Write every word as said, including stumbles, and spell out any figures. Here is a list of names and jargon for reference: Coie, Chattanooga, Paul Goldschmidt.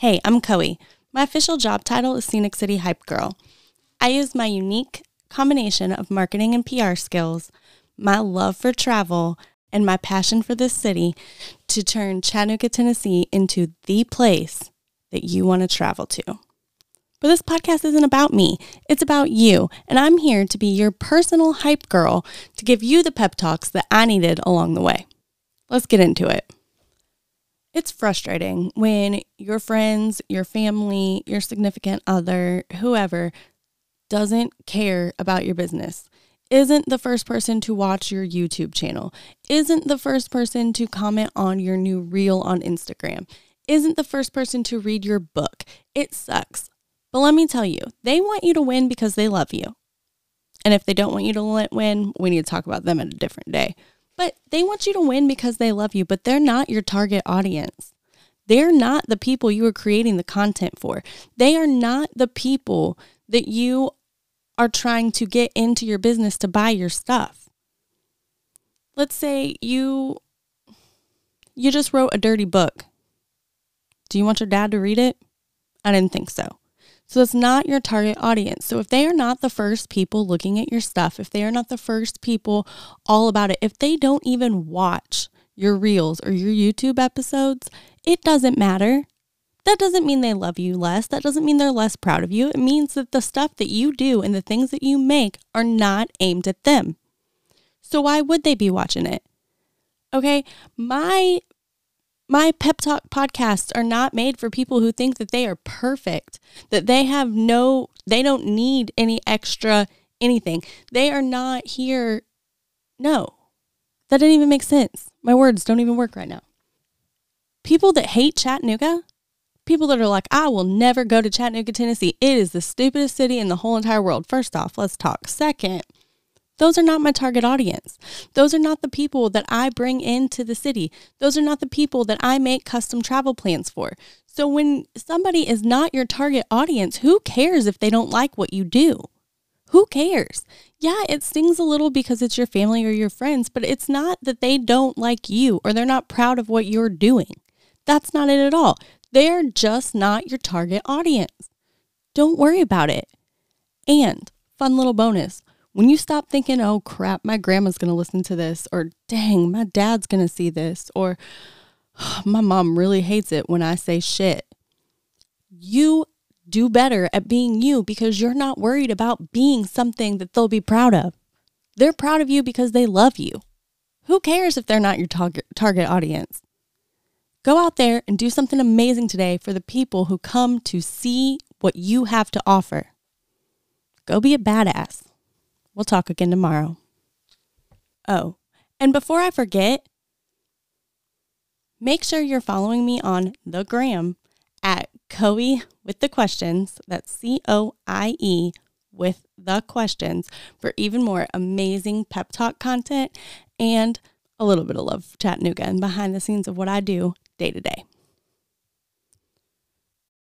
Hey, I'm Coie. My official job title is Scenic City Hype Girl. I use my unique combination of marketing and P R skills, my love for travel, and my passion for this city to turn Chattanooga, Tennessee into the place that you want to travel to. But this podcast isn't about me. It's about you. And I'm here to be your personal hype girl to give you the pep talks that I needed along the way. Let's get into it. It's frustrating when your friends, your family, your significant other, whoever, doesn't care about your business, isn't the first person to watch your YouTube channel, isn't the first person to comment on your new reel on Instagram, isn't the first person to read your book. It sucks. But let me tell you, they want you to win because they love you. And if they don't want you to win, we need to talk about them at a different day. But they want you to win because they love you, but they're not your target audience. They're not the people you are creating the content for. They are not the people that you are trying to get into your business to buy your stuff. Let's say you you just wrote a dirty book. Do you want your dad to read it? I didn't think so. So it's not your target audience. So if they are not the first people looking at your stuff, if they are not the first people all about it, if they don't even watch your reels or your YouTube episodes, it doesn't matter. That doesn't mean they love you less. That doesn't mean they're less proud of you. It means that the stuff that you do and the things that you make are not aimed at them. So why would they be watching it? Okay, my My pep talk podcasts are not made for people who think that they are perfect, that they have no, they don't need any extra anything. They are not here. No, that didn't even make sense. My words don't even work right now. People that hate Chattanooga, people that are like, I will never go to Chattanooga, Tennessee. It is the stupidest city in the whole entire world. First off, let's talk. Second, those are not my target audience. Those are not the people that I bring into the city. Those are not the people that I make custom travel plans for. So when somebody is not your target audience, who cares if they don't like what you do? Who cares? Yeah, it stings a little because it's your family or your friends, but it's not that they don't like you or they're not proud of what you're doing. That's not it at all. They're just not your target audience. Don't worry about it. And fun little bonus. When you stop thinking, oh crap, my grandma's going to listen to this, or dang, my dad's going to see this, or oh, my mom really hates it when I say shit, you do better at being you because you're not worried about being something that they'll be proud of. They're proud of you because they love you. Who cares if they're not your target target audience? Go out there and do something amazing today for the people who come to see what you have to offer. Go be a badass. We'll talk again tomorrow. Oh, and before I forget, make sure you're following me on the gram at Coie with the questions. That's C O I E with the questions for even more amazing pep talk content and a little bit of love for Chattanooga and behind the scenes of what I do day to day.